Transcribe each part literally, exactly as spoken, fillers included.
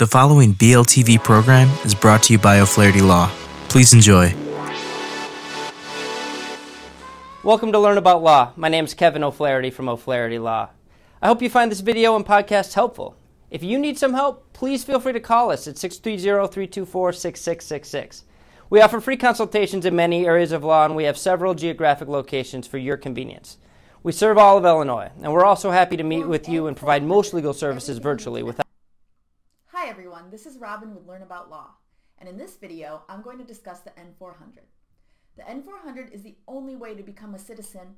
The following B L T V program is brought to you by O'Flaherty Law. Please enjoy. Welcome to Learn About Law. My name is Kevin O'Flaherty from O'Flaherty Law. I hope you find this video and podcast helpful. If you need some help, please feel free to call us at six three zero, three two four, six six six six. We offer free consultations in many areas of law, and we have several geographic locations for your convenience. We serve all of Illinois, and we're also happy to meet with you and provide most legal services virtually without. Hi everyone, this is Robin with Learn About Law, and in this video I'm going to discuss the N four hundred. The N four hundred is the only way to become a citizen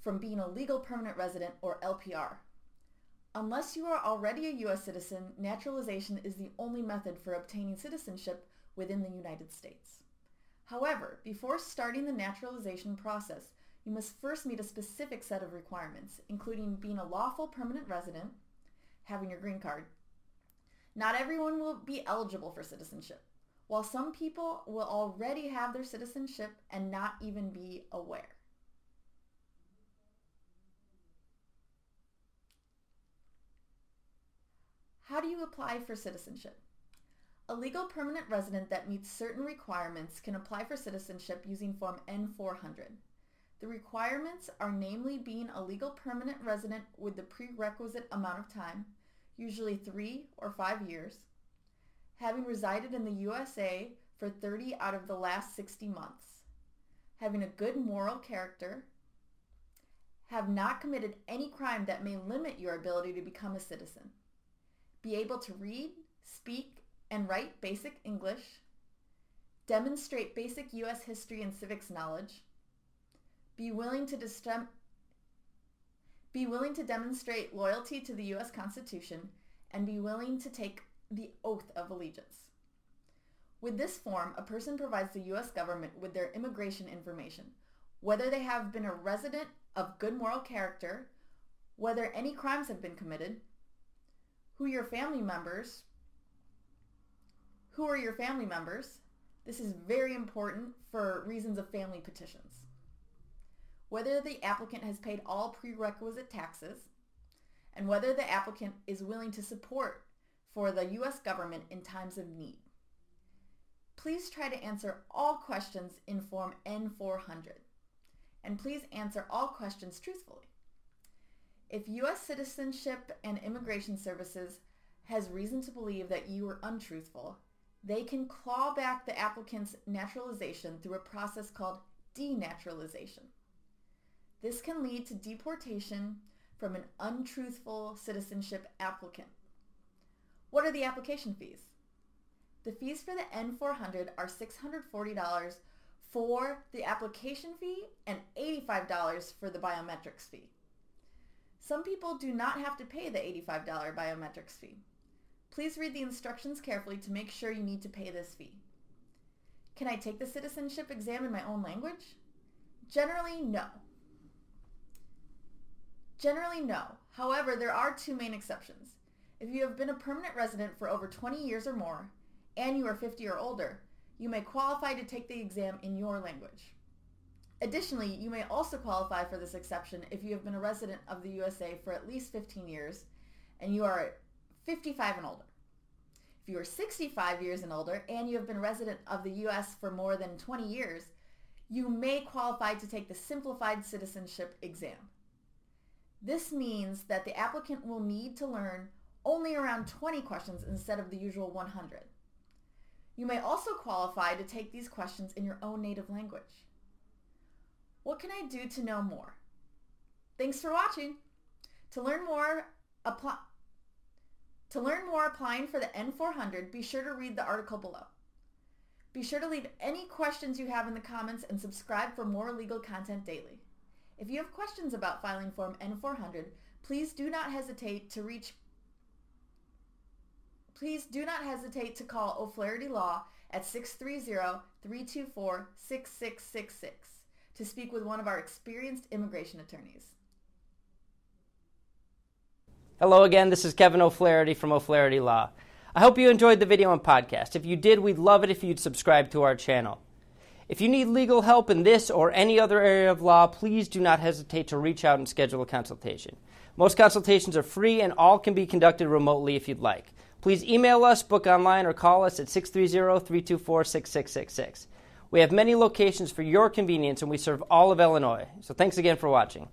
from being a legal permanent resident, or L P R. Unless you are already a U S citizen, naturalization is the only method for obtaining citizenship within the United States. However, before starting the naturalization process, you must first meet a specific set of requirements, including being a lawful permanent resident, having your green card. Not everyone will be eligible for citizenship, while some people will already have their citizenship and not even be aware. How do you apply for citizenship? A legal permanent resident that meets certain requirements can apply for citizenship using Form N four hundred. The requirements are namely being a legal permanent resident with the prerequisite amount of time, usually three or five years, having resided in the U S A for thirty out of the last sixty months, having a good moral character, have not committed any crime that may limit your ability to become a citizen, be able to read, speak, and write basic English, demonstrate basic U S history and civics knowledge, be willing to distem- Be willing to demonstrate loyalty to the U S Constitution, and be willing to take the oath of allegiance. With this form, a person provides the U S government with their immigration information, whether they have been a resident of good moral character, whether any crimes have been committed, who your family members, who are your family members. This is very important for reasons of family petitions. Whether the applicant has paid all prerequisite taxes, and whether the applicant is willing to support for the U S government in times of need. Please try to answer all questions in Form N four hundred, and please answer all questions truthfully. If U S Citizenship and Immigration Services has reason to believe that you were untruthful, they can claw back the applicant's naturalization through a process called denaturalization. This can lead to deportation from an untruthful citizenship applicant. What are the application fees? The fees for the N four hundred are six hundred forty dollars for the application fee and eighty-five dollars for the biometrics fee. Some people do not have to pay the eighty-five dollars biometrics fee. Please read the instructions carefully to make sure you need to pay this fee. Can I take the citizenship exam in my own language? Generally, no. Generally, no. However, there are two main exceptions. If you have been a permanent resident for over twenty years or more, and you are fifty or older, you may qualify to take the exam in your language. Additionally, you may also qualify for this exception if you have been a resident of the U S A for at least fifteen years, and you are fifty-five and older. If you are sixty-five years and older, and you have been a resident of the U S for more than twenty years, you may qualify to take the simplified citizenship exam. This means that the applicant will need to learn only around twenty questions instead of the usual one hundred. You may also qualify to take these questions in your own native language. What can I do to know more? Thanks for watching. To learn more, apply, to learn more applying for the N four hundred, be sure to read the article below. Be sure to leave any questions you have in the comments and subscribe for more legal content daily. If you have questions about filing Form N four hundred, please do not hesitate to reach. Please do not hesitate to call O'Flaherty Law at six three zero, three two four, six six six six to speak with one of our experienced immigration attorneys. Hello again, this is Kevin O'Flaherty from O'Flaherty Law. I hope you enjoyed the video and podcast. If you did, we'd love it if you'd subscribe to our channel. If you need legal help in this or any other area of law, please do not hesitate to reach out and schedule a consultation. Most consultations are free, and all can be conducted remotely if you'd like. Please email us, book online, or call us at six three zero, three two four, six six six six. We have many locations for your convenience, and we serve all of Illinois. So thanks again for watching.